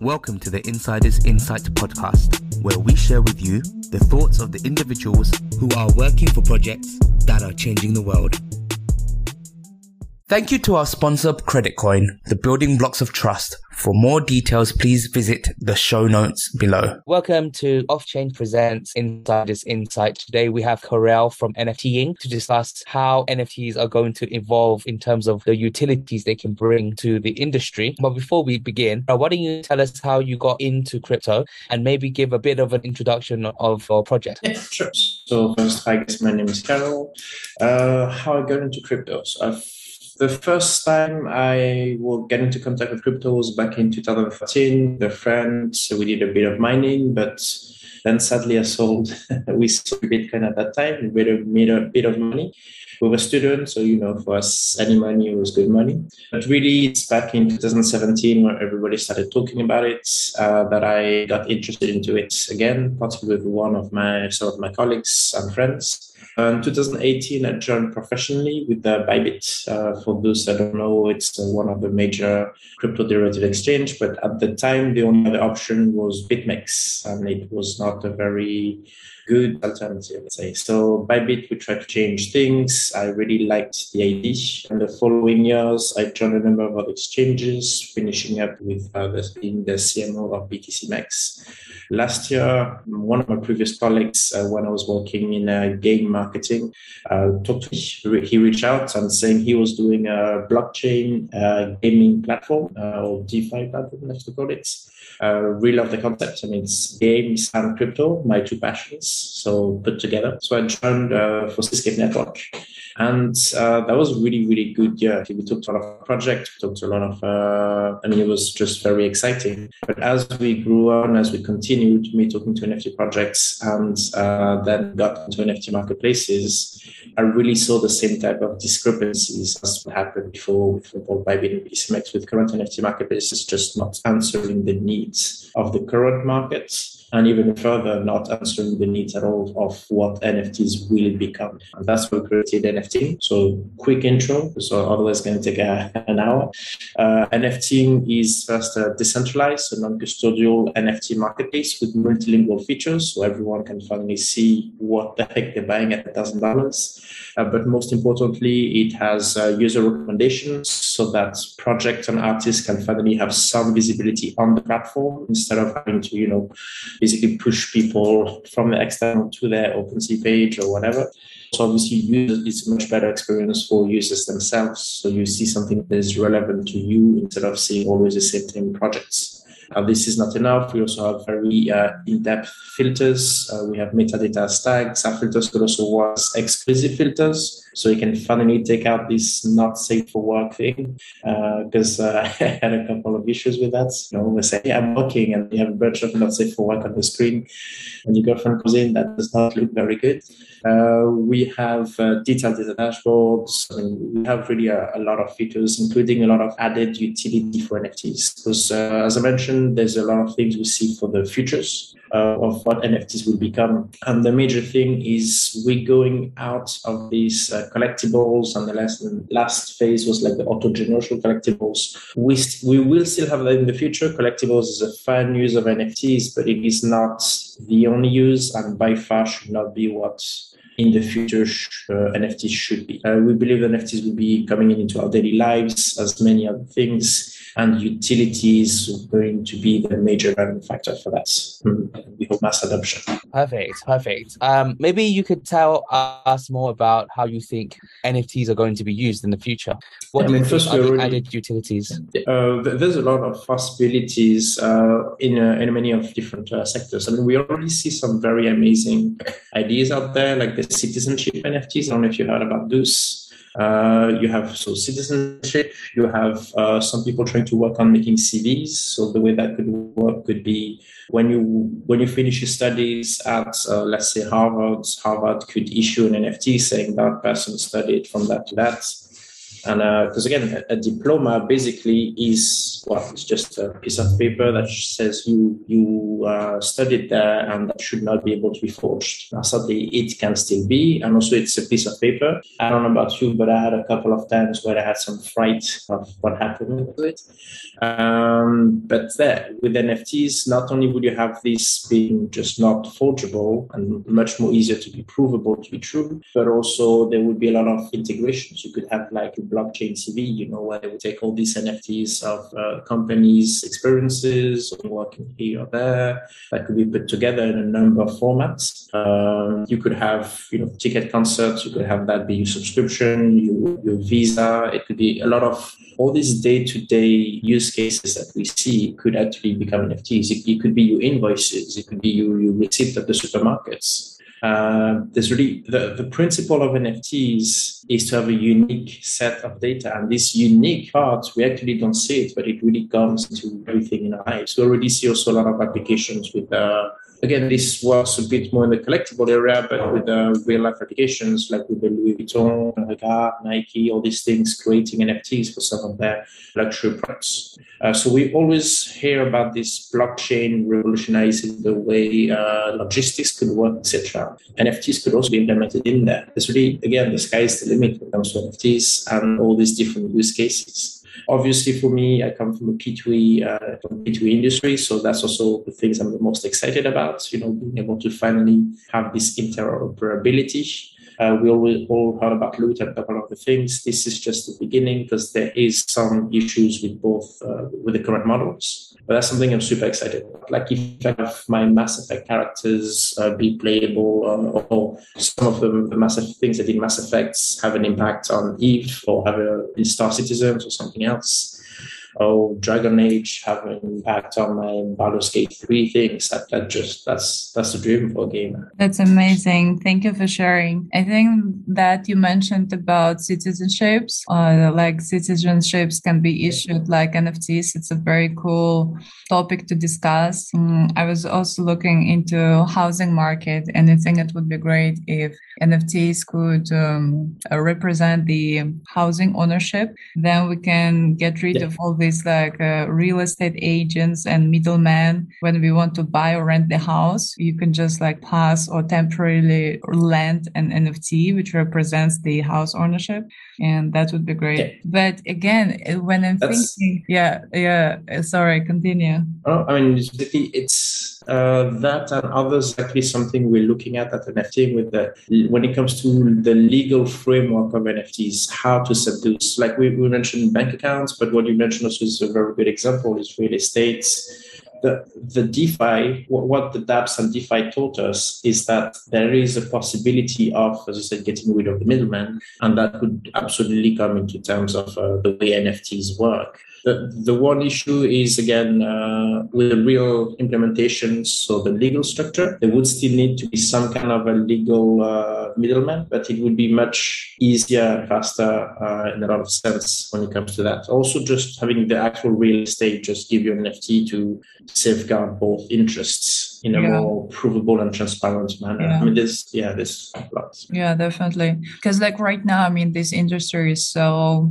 Welcome to the Insiders Insight podcast, where we share with you the thoughts of the individuals who are working for projects that are changing the world. Thank you to our sponsor, Creditcoin, the building blocks of trust. For more details, please visit the show notes below. Welcome to OffChain Presents Insiders Insight. Today we have Corel from NFTing to discuss how NFTs are going to evolve in terms of the utilities they can bring to the industry. But before we begin, why don't you tell us how you got into crypto and maybe give a bit of an introduction of your project? Yeah, sure. So first, I guess my name is Corel. How I got into crypto? So the first time I will get into contact with crypto was back in 2013. With a friend, so we did a bit of mining, but then sadly I sold. We sold Bitcoin at that time. We made a bit of money. We were students, so for us, any money was good money. But really, it's back in 2017 where everybody started talking about it that I got interested into it again, particularly with some of my colleagues and friends. In 2018, I joined professionally with Bybit. For those that don't know, it's one of the major crypto derivative exchange. But at the time, the only other option was BitMEX, and it was not a very good alternative, let's say. So Bybit, we tried to change things. I really liked the idea. And the following years, I joined a number of other exchanges, finishing up with being the CMO of BTC Max. Last year, one of my previous colleagues, when I was working in game marketing, talked to me. He reached out and saying he was doing a blockchain gaming platform or DeFi platform, let's call it. Really love the concept. I mean, it's games and crypto, my two passions, so put together. So I joined for Ciscape Network, and that was really, really good year. We talked to a lot of projects, we talked to a lot of, it was just very exciting. But as we grew on, as we continued, me talking to NFT projects and then got into NFT marketplaces, I really saw the same type of discrepancies as what happened before with Bybit and BCMX, with current NFT marketplaces just not answering the needs of the current markets, and even further, not answering the needs at all of what NFTs will become. And that's why we created NFT. So quick intro, so otherwise it's going to take an hour. NFT is first a decentralized, so non-custodial NFT marketplace with multilingual features, so everyone can finally see what the heck they're buying at $1,000. But most importantly, it has user recommendations so that projects and artists can finally have some visibility on the platform instead of having to, basically push people from the external to their OpenSea page or whatever. So obviously, it's a much better experience for users themselves. So you see something that is relevant to you instead of seeing always the same projects. This is not enough. We also have very in-depth filters. We have metadata as tags. Our filters could also work as exclusive filters. So you can finally take out this not safe for work thing, because I had a couple of issues with that. We say, hey, I'm working, and you have a bunch of not safe for work on the screen, and your girlfriend comes in, that does not look very good. We have detailed data dashboards. We have really a lot of features, including a lot of added utility for NFTs. Because as I mentioned, there's a lot of things we see for the futures of what NFTs will become. And the major thing is we're going out of these collectibles, and the last phase was like the auto-generational collectibles. We will still have that in the future. Collectibles is a fun use of NFTs, but it is not the only use, and by far should not be what in the future NFTs should be. We believe that NFTs will be coming into our daily lives as many other things, and utilities are going to be the major driving factor for that. We hope mass adoption. Perfect. Maybe you could tell us more about how you think NFTs are going to be used in the future. What do you think are the added utilities? There's a lot of possibilities in many of different sectors. We already see some very amazing ideas out there, like the citizenship NFTs. I don't know if you heard about those. You have citizenship, you have some people trying to work on making CVs. So the way that could work could be when you finish your studies at, let's say, Harvard could issue an NFT saying that person studied from that to that. And because again, a diploma basically is Like it's just a piece of paper that says you studied there, and that should not be able to be forged. Sadly, it can still be, and also it's a piece of paper. I don't know about you, but I had a couple of times where I had some fright of what happened to it. But there, with NFTs, not only would you have this being just not forgeable and much more easier to be provable to be true, but also there would be a lot of integrations. You could have like a blockchain CV, where they would take all these NFTs of companies' experiences or working here or there that could be put together in a number of formats. You could have, ticket concerts. You could have that be your subscription, your visa. It could be a lot of all these day-to-day use cases that we see could actually become NFTs. It could be your invoices. It could be your receipt at the supermarkets. There's really the principle of NFTs is to have a unique set of data, and this unique part we actually don't see it, but it really comes to everything in our lives. We already see also a lot of applications with again, this works a bit more in the collectible area, but with real life applications like with the Louis Vuitton, Reebok, Nike, all these things creating NFTs for some of their luxury products. So we always hear about this blockchain revolutionizing the way logistics could work, etc. NFTs could also be implemented in there. It's really, again, the sky is the limit when it comes to NFTs and all these different use cases. Obviously, for me, I come from a P2E industry, so that's also the things I'm the most excited about, being able to finally have this interoperability. We all heard about Loot and a couple of the things. This is just the beginning because there is some issues with both, with the current models. But that's something I'm super excited about. Like if I have my Mass Effect characters be playable, or some of the massive things that in Mass Effects have an impact on EVE or have in Star Citizens or something else. Or Dragon Age have an impact on my Battle skate 3 things. That's the dream for a gamer. That's amazing. Thank you for sharing. I think that you mentioned about citizenships, like citizenships can be issued like NFTs. It's a very cool topic to discuss. I was also looking into housing market, and I think it would be great if NFTs could represent the housing ownership. Then we can get rid of all these like real estate agents and middlemen. When we want to buy or rent the house, you can just like pass or temporarily lend an NFT, which represents the house ownership. And that would be great. Yeah. But again, when I'm thinking, sorry, continue. Oh, I mean, it's that and others actually something we're looking at NFT with when it comes to the legal framework of NFTs, how to subdue. Like we mentioned bank accounts, but what you mentioned also is a very good example is real estate. The DeFi, what the dApps and DeFi taught us is that there is a possibility of, as I said, getting rid of the middleman, and that could absolutely come into terms of the way NFTs work. The one issue is, again, with the real implementations, so the legal structure, there would still need to be some kind of a legal middleman, but it would be much easier and faster in a lot of sense when it comes to that. Also, just having the actual real estate just give you an NFT to safeguard both interests in a more provable and transparent manner. Yeah. I mean, this applies. Yeah, definitely. Because like right now, I mean, this industry is so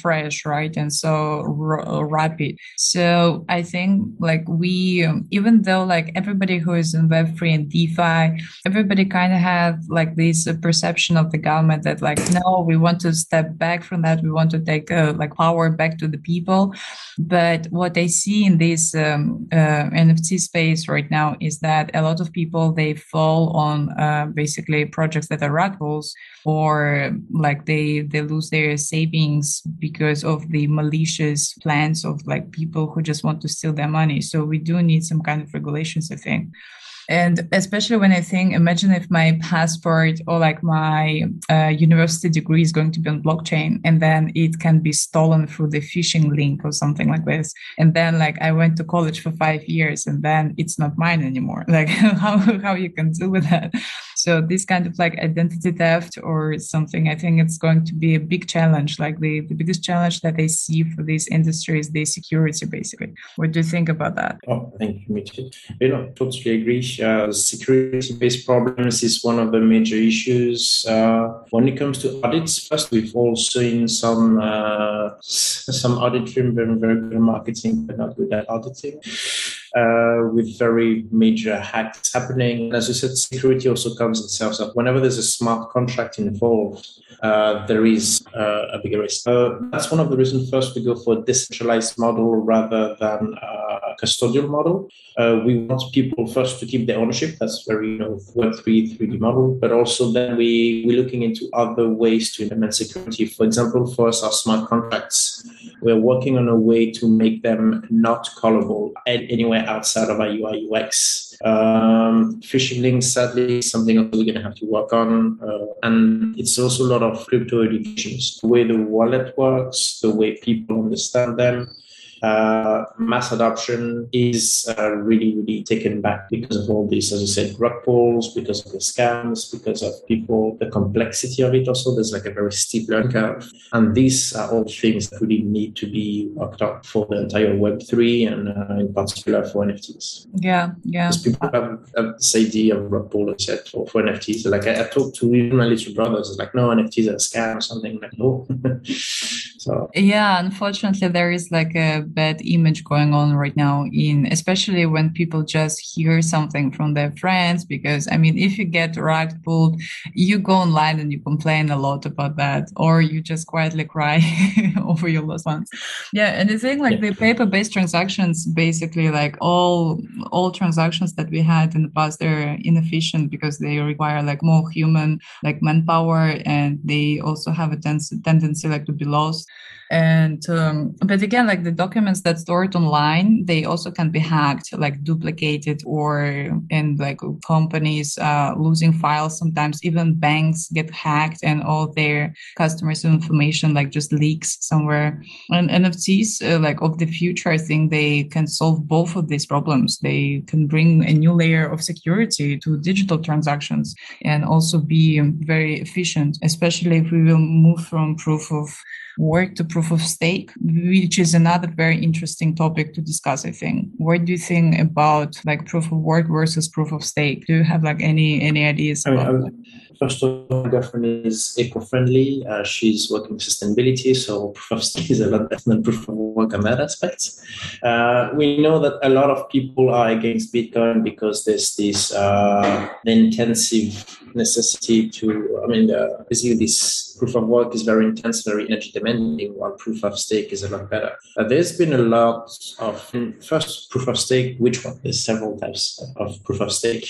fresh, right? And so rapid. So I think like we, even though like everybody who is in Web3 and DeFi, everybody kind of have like this perception of the government that like, no, we want to step back from that. We want to take like power back to the people. But what I see in this NFT space right now is that a lot of people, they fall on basically projects that are rat holes, or like they lose their savings because of the malicious plans of like people who just want to steal their money. So we do need some kind of regulations, I think. And especially when I think, imagine if my passport or like my university degree is going to be on blockchain, and then it can be stolen through the phishing link or something like this. And then like I went to college for 5 years, and then it's not mine anymore. Like how you can deal with that? So this kind of like identity theft or something, I think it's going to be a big challenge. Like the biggest challenge that I see for this industry is the security, basically. What do you think about that? Oh, thank you, Mitch. Totally agree. security-based problems is one of the major issues. When it comes to audits, first, we've all seen some audit firms very good at marketing, but not good at auditing. With very major hacks happening. And as you said, security also comes itself up. Whenever there's a smart contract involved, there is a bigger risk. That's one of the reasons first we go for a decentralized model rather than a custodial model. We want people first to keep their ownership. That's very Web3, 3D model. But also then we're looking into other ways to implement security. For example, for us, our smart contracts, we're working on a way to make them not callable anywhere outside of our UI UX. Phishing links, sadly, is something else we're going to have to work on. And it's also a lot of crypto educations, the way the wallet works, the way people understand them. Mass adoption is really taken back because of all this, as I said, rug pulls, because of the scams, because of people, the complexity of it also. There's like a very steep learning curve. And these are all things that really need to be worked out for the entire Web3 and in particular for NFTs. Yeah. Because people have this idea of rug pull, etc. for NFTs. Like I talked to even my little brothers, it's like, no, NFTs are a scam or something. Like, no. So. Yeah, unfortunately, there is like a bad image going on right now, especially when people just hear something from their friends. Because I mean, if you get rug pulled, you go online and you complain a lot about that, or you just quietly cry over your lost ones. Yeah, and the thing the paper-based transactions, basically, like all transactions that we had in the past, they're inefficient because they require like more human manpower, and they also have a tendency to be lost. And but again, the documents that stored online, they also can be hacked, duplicated, and companies losing files. Sometimes even banks get hacked, and all their customers' information just leaks somewhere. And NFTs of the future, I think they can solve both of these problems. They can bring a new layer of security to digital transactions and also be very efficient, especially if we will move from proof of work to proof of stake, which is another very interesting topic to discuss, I think. What do you think about proof of work versus proof of stake? Do you have any ideas about that? First of all, my girlfriend is eco-friendly. She's working with sustainability, so proof of stake is a lot better than proof of work on that aspect. We know that a lot of people are against Bitcoin because there's this intensive necessity to, basically this proof of work is very intense, very energy demanding, while proof of stake is a lot better. There's been a lot of, first, proof of stake, which one? There's several types of proof of stake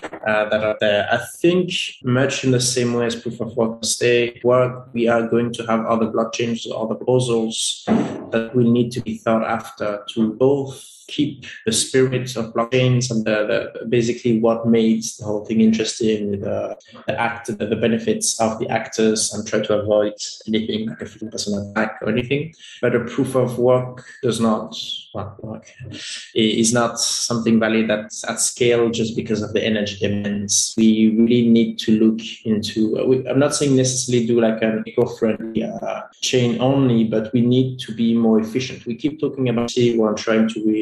that are there. I think much in the same way as proof of work stake work, we are going to have other blockchains or other proposals that will need to be thought after to both keep the spirit of blockchains and the basically what made the whole thing interesting, the benefits of the actors, and try to avoid anything like a 15% attack or anything. But a proof of work is not something valid at scale just because of the energy demands. We really need to look into, I'm not saying necessarily do an eco-friendly chain only, but we need to be more efficient. We keep talking about we're trying to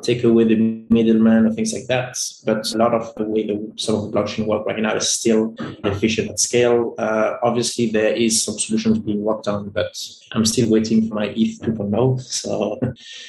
take away the middleman or things like that. But a lot of the way some of the blockchain work right now is still efficient at scale. Obviously, there is some solutions being worked on, but I'm still waiting for my ETH 2.0. So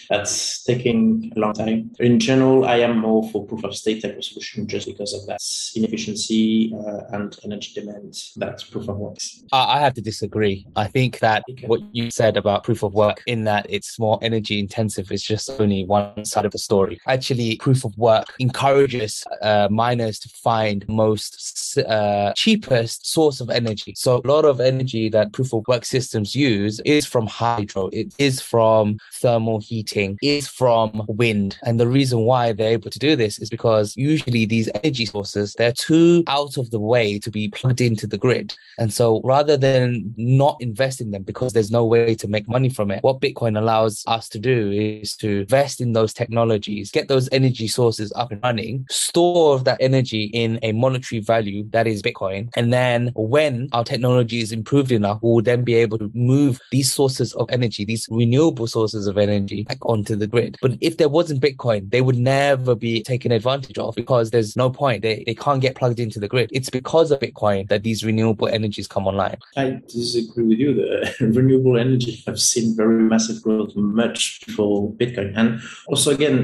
that's taking a long time. In general, I am more for proof of stake type of solution just because of that inefficiency and energy demand that proof of work is. I have to disagree. I think that what you said about proof of work, in that it's more energy intensive, is just only one side of the story. Actually, proof of work encourages miners to find most cheapest source of energy. So a lot of energy that proof of work systems use is from hydro, it is from thermal heating, is from wind. And the reason why they're able to do this is because usually these energy sources, they're too out of the way to be plugged into the grid. And so rather than not investing them because there's no way to make money from it, what Bitcoin allows us to do is to invest in on those technologies, get those energy sources up and running, store that energy in a monetary value that is Bitcoin. And then when our technology is improved enough, we will then be able to move these sources of energy, these renewable sources of energy back onto the grid. But if there wasn't Bitcoin, they would never be taken advantage of because there's no point. They can't get plugged into the grid. It's because of Bitcoin that these renewable energies come online. I disagree with you. The renewable energy have seen very massive growth much before Bitcoin. And also, again,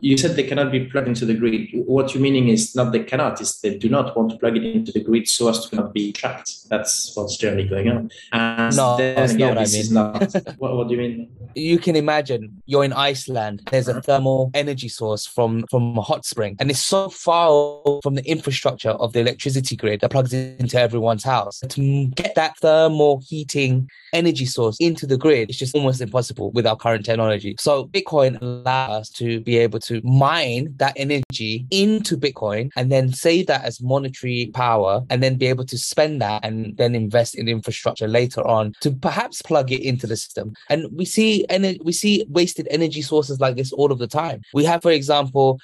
you said they cannot be plugged into the grid. What you're meaning is not they cannot, it's they do not want to plug it into the grid so as to not be trapped. That's what's generally going on. And no, that's not what I mean. What do you mean? You can imagine you're in Iceland. There's a thermal energy source from a hot spring, and it's so far from the infrastructure of the electricity grid that plugs into everyone's house. To get that thermal heating energy source into the grid, it's just almost impossible with our current technology. So Bitcoin allows us to be able to mine that energy into Bitcoin and then save that as monetary power and then be able to spend that and then invest in infrastructure later on to perhaps plug it into the system. And we see wasted energy sources like this all of the time. We have, for example,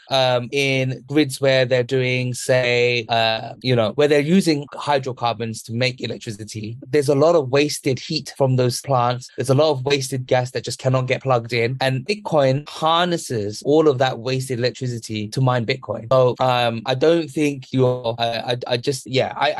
in grids where they're doing, say, where they're using hydrocarbons to make electricity, there's a lot of wasted heat from those plants. There's a lot of wasted gas that just cannot get plugged in. And Bitcoin harnesses all of that wasted electricity to mine Bitcoin. So I don't think you're... I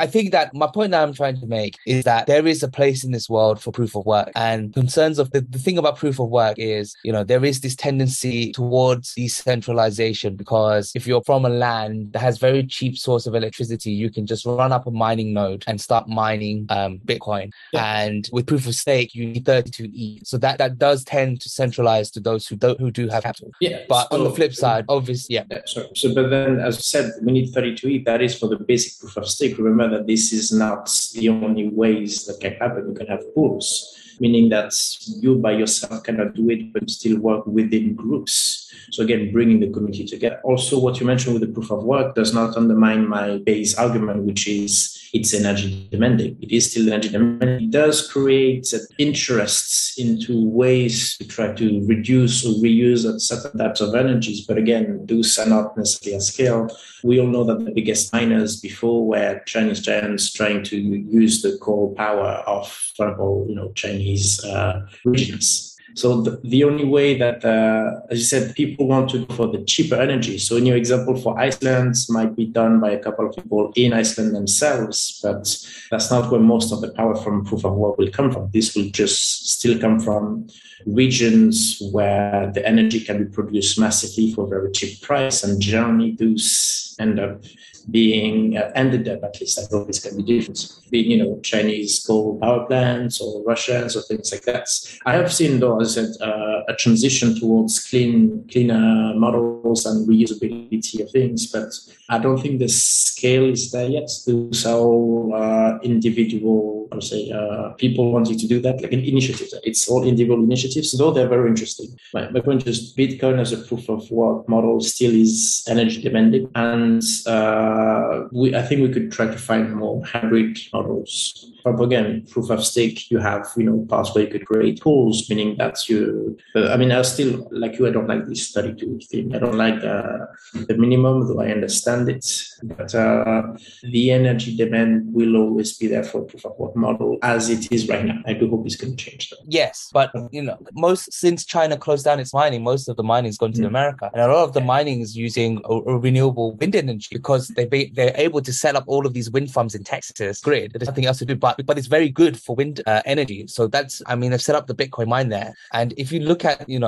think that my point that I'm trying to make is that there is a place in this world for proof of work. And concerns of the thing about proof of work is, there is this tendency towards decentralization, because if you're from a land that has very cheap source of electricity, you can just run up a mining node and start mining Bitcoin. Yeah. And with proof of stake, you need 32 ETH. So that does tend to centralize to those who do have capital. Yeah. But on the flip side, obviously, yeah. So, but then, as I said, we need 32 ETH. That is for the basic proof of stake. Remember that this is not the only ways that can happen. You can have pools, meaning that you by yourself cannot do it, but still work within groups. So again, bringing the community together. Also, what you mentioned with the proof of work does not undermine my base argument, which is it's energy demanding. It is still energy demanding. It does create interests into ways to try to reduce or reuse certain types of energies. But again, those are not necessarily at scale. We all know that the biggest miners before were Chinese giants trying to use the coal power of, for example, Chinese regions. So the only way that, as you said, people want to go for the cheaper energy. So a new example for Iceland might be done by a couple of people in Iceland themselves, but that's not where most of the power from proof of work will come from. This will just still come from regions where the energy can be produced massively for a very cheap price, and generally those ended up, at least I hope this can be different, being, Chinese coal power plants or Russians or things like that. I have seen, though, as I said, a transition towards cleaner models and reusability of things, but I don't think the scale is there yet. Those are all individual, I would say, people wanting to do that, like an initiative. It's all individual initiatives, though they're very interesting. My point is Bitcoin as a proof of work model still is energy demanding, and I think we could try to find more hybrid models. But again, proof of stake, you have, parts where you could create pools, meaning that I still, like you, I don't like this 32 thing. I don't like the minimum, though I understand it. But the energy demand will always be there for proof of work model as it is right now. I do hope it's going to change, though. Yes, but, since China closed down its mining, most of the mining's gone to America. And a lot of the mining is using a renewable wind energy because they're able to set up all of these wind farms in Texas grid. There's nothing else to do, but it's very good for wind energy. So they've set up the Bitcoin mine there. And if you look at, I don't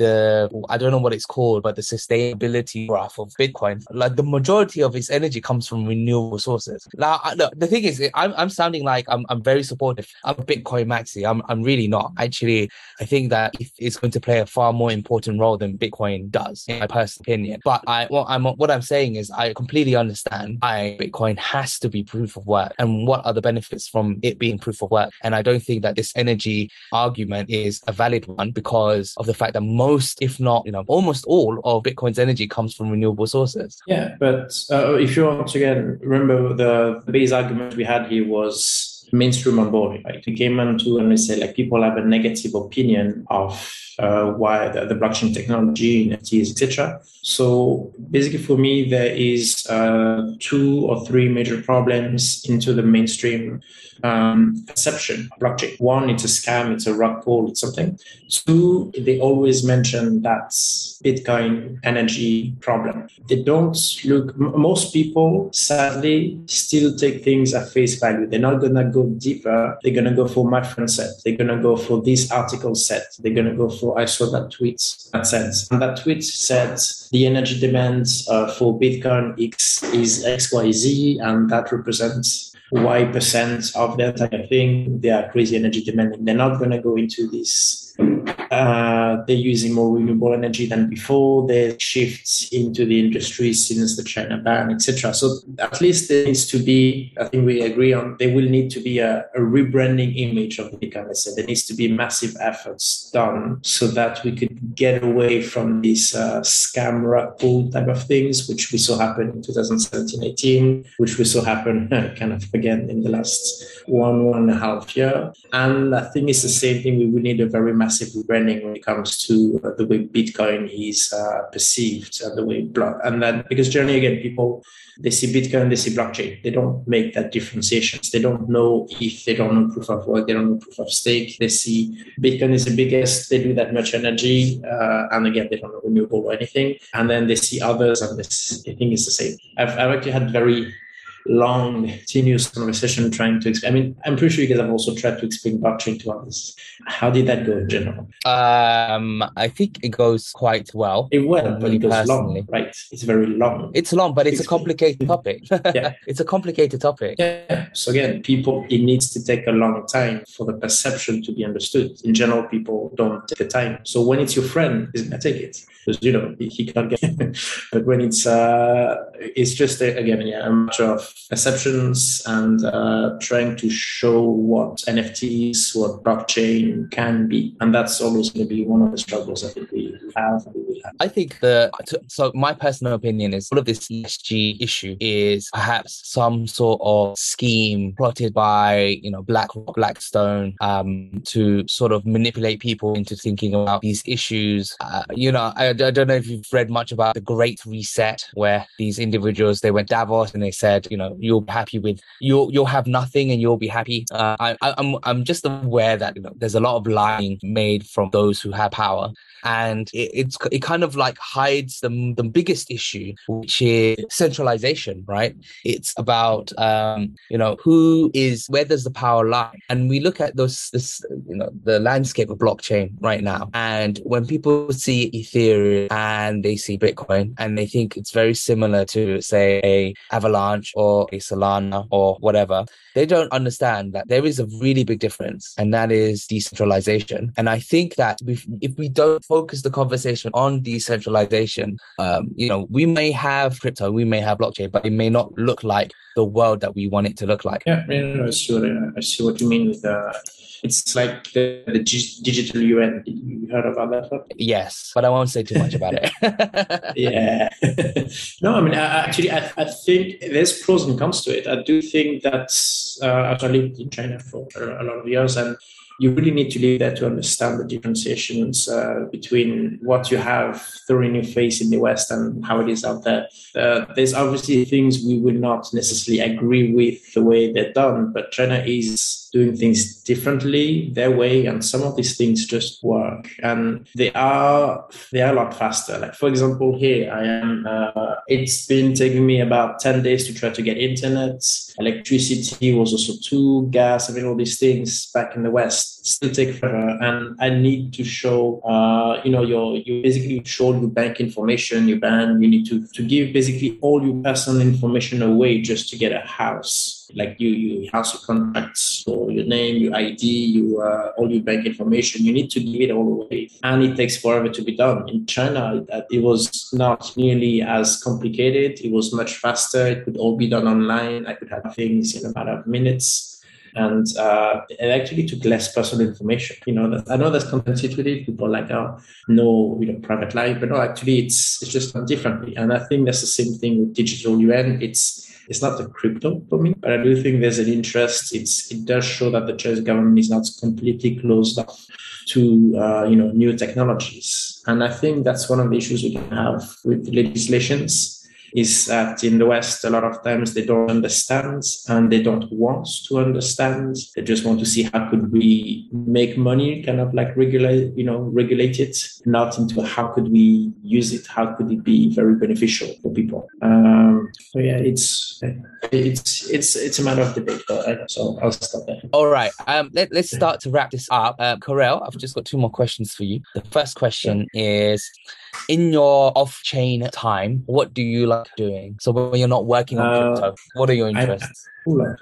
know what it's called, but the sustainability graph of Bitcoin, like the majority of its energy comes from renewable sources. Now, the thing is, I'm sounding like I'm very supportive. I'm a Bitcoin maxi. I'm really not. Actually, I think that it's going to play a far more important role than Bitcoin does, in my personal opinion. But what I'm saying is I completely understand why Bitcoin has to be proof of work and what are the benefits from it being proof of work. And I don't think that this energy argument is a valid one because of the fact that most, if not, almost all of Bitcoin's energy comes from renewable sources. Yeah, but if you once again remember the base argument we had here was mainstream onboarding. Right? We came into and we say like people have a negative opinion of via the blockchain technology, NFTs, etc. So basically for me, there is 2 or 3 major problems into the mainstream perception of blockchain. One, it's a scam, it's a rug pull, it's something. 2, they always mention that's Bitcoin energy problem. They don't look, most people sadly still take things at face value. They're not going to go deeper. They're going to go for my friend said. They're going to go for this article said. They're going to go for, I saw that tweet that says, and that tweet said the energy demand for Bitcoin is XYZ, and that represents Y% of the entire thing. They are crazy energy demanding. They're not going to go into this. They're using more renewable energy than before. There's shifts into the industry since the China ban, etc. So at least there needs to be, I think we agree on, there will need to be a rebranding image of the economy. There needs to be massive efforts done so that we could get away from these scam rug pull type of things, which we saw happen in 2017-18, which we saw happen kind of again in the last one and a half year. And I think it's the same thing. We will need a very massive rebranding when it comes to the way Bitcoin is perceived and the way block. And then, because generally, again, people, they see Bitcoin, they see blockchain. They don't make that differentiation. They don't know ETH, they don't know proof of work, they don't know proof of stake. They see Bitcoin is the biggest, they do that much energy. And again, they don't know renewable or anything. And then they see others and they think it's the same. I've actually had very long, continuous conversation trying to explain. I mean, I'm pretty sure you guys have also tried to explain blockchain to others. How did that go in general? I think it goes quite well. It went, but it goes long, right? It's very long. It's long, but it's a complicated topic. Yeah. It's a complicated topic. Yeah. So again, people, it needs to take a long time for the perception to be understood. In general, people don't take the time. So when it's your friend, he's going to take it. Because, you know, he can't get it. But when it's just, a matter of perceptions and trying to show what NFTs, what blockchain can be. And that's always going to be one of the struggles I think we have. I think so my personal opinion is all of this ESG issue is perhaps some sort of scheme plotted by, BlackRock, Blackstone, to sort of manipulate people into thinking about these issues. I don't know if you've read much about the Great Reset, where these individuals, they went to Davos and they said, you'll be happy with, you'll have nothing and you'll be happy. I'm just aware that there's a lot of lying made from those who have power. And it kind of like hides the biggest issue, which is centralization, right? It's about, where does the power lie? And we look at the landscape of blockchain right now. And when people see Ethereum and they see Bitcoin and they think it's very similar to, say, a Avalanche or a Solana or whatever, they don't understand that there is a really big difference. And that is decentralization. And I think that if we don't focus the conversation on decentralization, we may have crypto, we may have blockchain, but it may not look like the world that we want it to look like. Yeah, I see what you mean with it's like the digital UN. You heard about that one? Yes, but I won't say too much about it. Yeah. No, I mean, I think there's pros and cons to it. I do think that I've lived in China for a lot of years, and you really need to live there to understand the differentiations between what you have thrown in your face in the West and how it is out there. There's obviously things we would not necessarily agree with the way they're done, but China is doing things differently their way, and some of these things just work. And they are a lot faster. Like, for example, here I am. It's been taking me about 10 days to try to get internet. Electricity was also too, gas, all these things back in the West still take forever, and I need to show, you basically show your bank information, your ban. You need to give basically all your personal information away just to get a house. Like your house, your contracts, or your name, your ID, all your bank information. You need to give it all away, and it takes forever to be done. In China, it was not nearly as complicated. It was much faster. It could all be done online. I could have things in a matter of minutes. And it actually took less personal information. I know that's counterintuitive. People are like, oh, no, private life. But no, actually, it's just done differently. And I think that's the same thing with digital UN. It's It's not a crypto for me, but I do think there's an interest. It does show that the Chinese government is not completely closed off to new technologies. And I think that's one of the issues we can have with legislations, is that in the West, a lot of times they don't understand and they don't want to understand. They just want to see how could we make money, kind of like regulate it, not into how could we use it, how could it be very beneficial for people. It's a matter of debate, so I'll stop there. All right, let's start to wrap this up. Corel, I've just got two more questions for you. The first question is, in your off-chain time, what do you like doing? So when you're not working on crypto, what are your interests?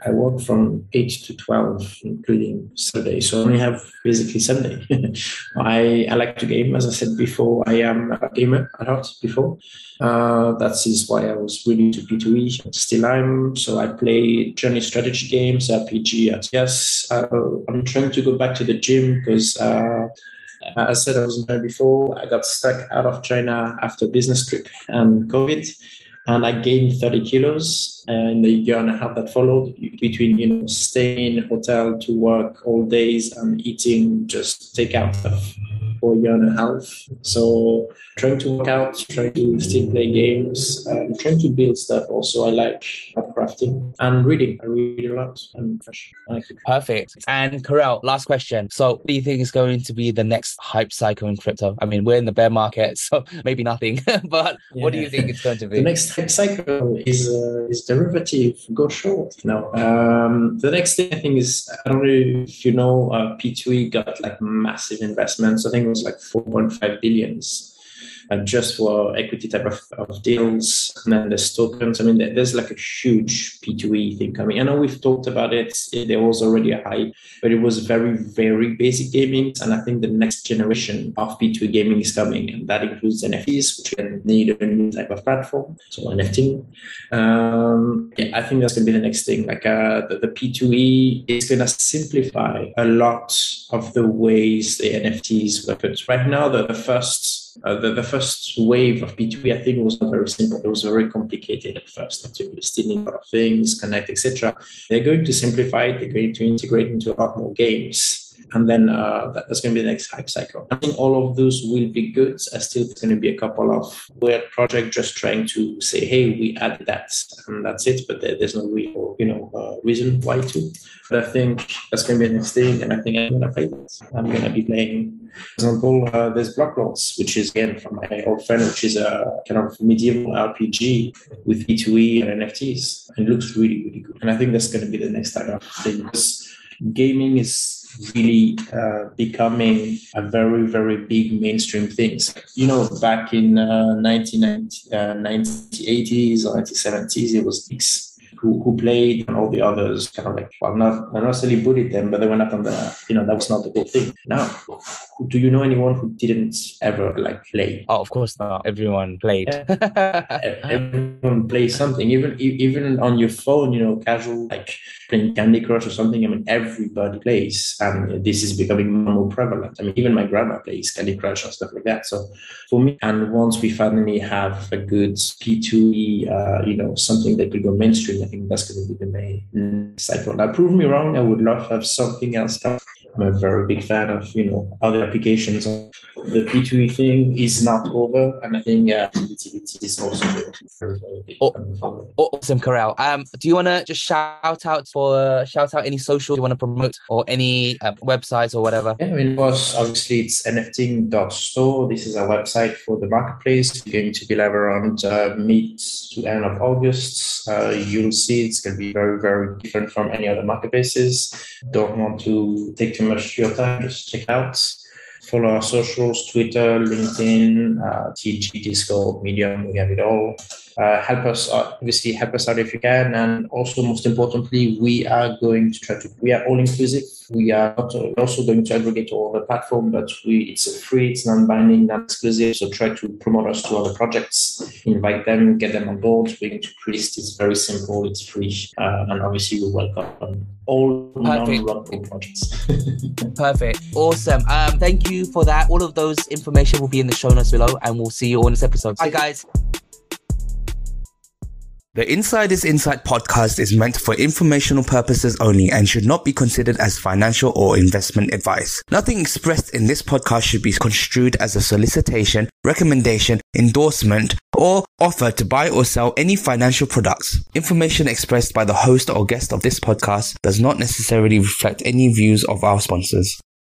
I work from 8 to 12, including Saturday. So I only have basically Sunday. I like to game. As I said before, I am a gamer a lot before. That is why I was really into P2E. Still am. So I play journey strategy games, RPG, RTS. I'm trying to go back to the gym because... as I said, I was in China before. I got stuck out of China after a business trip and COVID, and I gained 30 kilos in the year and a half that followed, between staying in a hotel to work all days and eating just takeout stuff for a year and a half. So trying to work out, trying to still play games, trying to build stuff also. I like crafting and reading. I read a lot. And fresh. Perfect. And Corel, last question. So what do you think is going to be the next hype cycle in crypto? I mean, we're in the bear market, so maybe nothing. But yeah. What do you think it's going to be? The next hype cycle is derivative. Go short. No. The next thing I think is, I don't know if you know, P2E got like massive investments. I think it was like 4.5 billions. Just for equity type of deals. And then there's tokens. I mean, there's like a huge P2E thing coming. I know we've talked about it. There was already a hype, but it was very, very basic gaming. And I think the next generation of P2E gaming is coming. And that includes NFTs, which can need a new type of platform. So NFTing. I think that's going to be the next thing. Like the P2E is going to simplify a lot of the ways the NFTs were put. Right now, the first wave of P2E, I think, was not very simple. It was very complicated at first. You still need a lot of things, connect, etc. They're going to simplify it. They're going to integrate into a lot more games. And then that's going to be the next hype cycle. I think all of those will be good. I still think there's going to be a couple of weird projects just trying to say, hey, we added that and that's it. But there's no real reason why to. But I think that's going to be the next thing. And I think I'm going to play this. I'm going to be playing, for example, there's Block Lords, which is, again, from my old friend, which is a kind of medieval RPG with E2E and NFTs. And it looks really, really good. And I think that's going to be the next type of thing. Gaming is really becoming a very, very big mainstream thing. Back in 1980s or 1970s, it was this. Who played, and all the others kind of like, well, not necessarily bullied them, but they were not on the, that was not the good thing. Now, do you know anyone who didn't ever like play? Oh, of course not. Everyone played. Everyone plays something, even on your phone, casual, like playing Candy Crush or something. I mean, everybody plays, and this is becoming more prevalent. I mean, even my grandma plays Candy Crush and stuff like that. So for me, and once we finally have a good P2E, something that will go mainstream, I think that's going to be the main cycle. Now, prove me wrong. I would love to have something else. I'm a very big fan of, other applications. The P2E thing is not over. And I think utility is also very, very big. Awesome, Corel. Do you want to just shout out any social you want to promote or any websites or whatever? Yeah, of course, obviously it's nfting.store. This is our website for the marketplace. We're going to be live around mid to end of August. You'll see it's going to be very, very different from any other marketplaces. Don't want to take too much of your time. Just check out. Follow our socials, Twitter, LinkedIn, TG, Discord, Medium. We have it all. Help us out if you can. And also, most importantly, we are going to try to, we are all inclusive. We are also going to aggregate all the platform, but it's free, it's non-binding, non-exclusive. So try to promote us to other projects, invite them, get them on board. We're going to create, it's very simple, it's free. And obviously we welcome all non-rockable projects. Perfect. Awesome. Thank you for that. All of those information will be in the show notes below, and we'll see you on this episode. Bye guys. The Insiders Insight podcast is meant for informational purposes only and should not be considered as financial or investment advice. Nothing expressed in this podcast should be construed as a solicitation, recommendation, endorsement, or offer to buy or sell any financial products. Information expressed by the host or guest of this podcast does not necessarily reflect any views of our sponsors.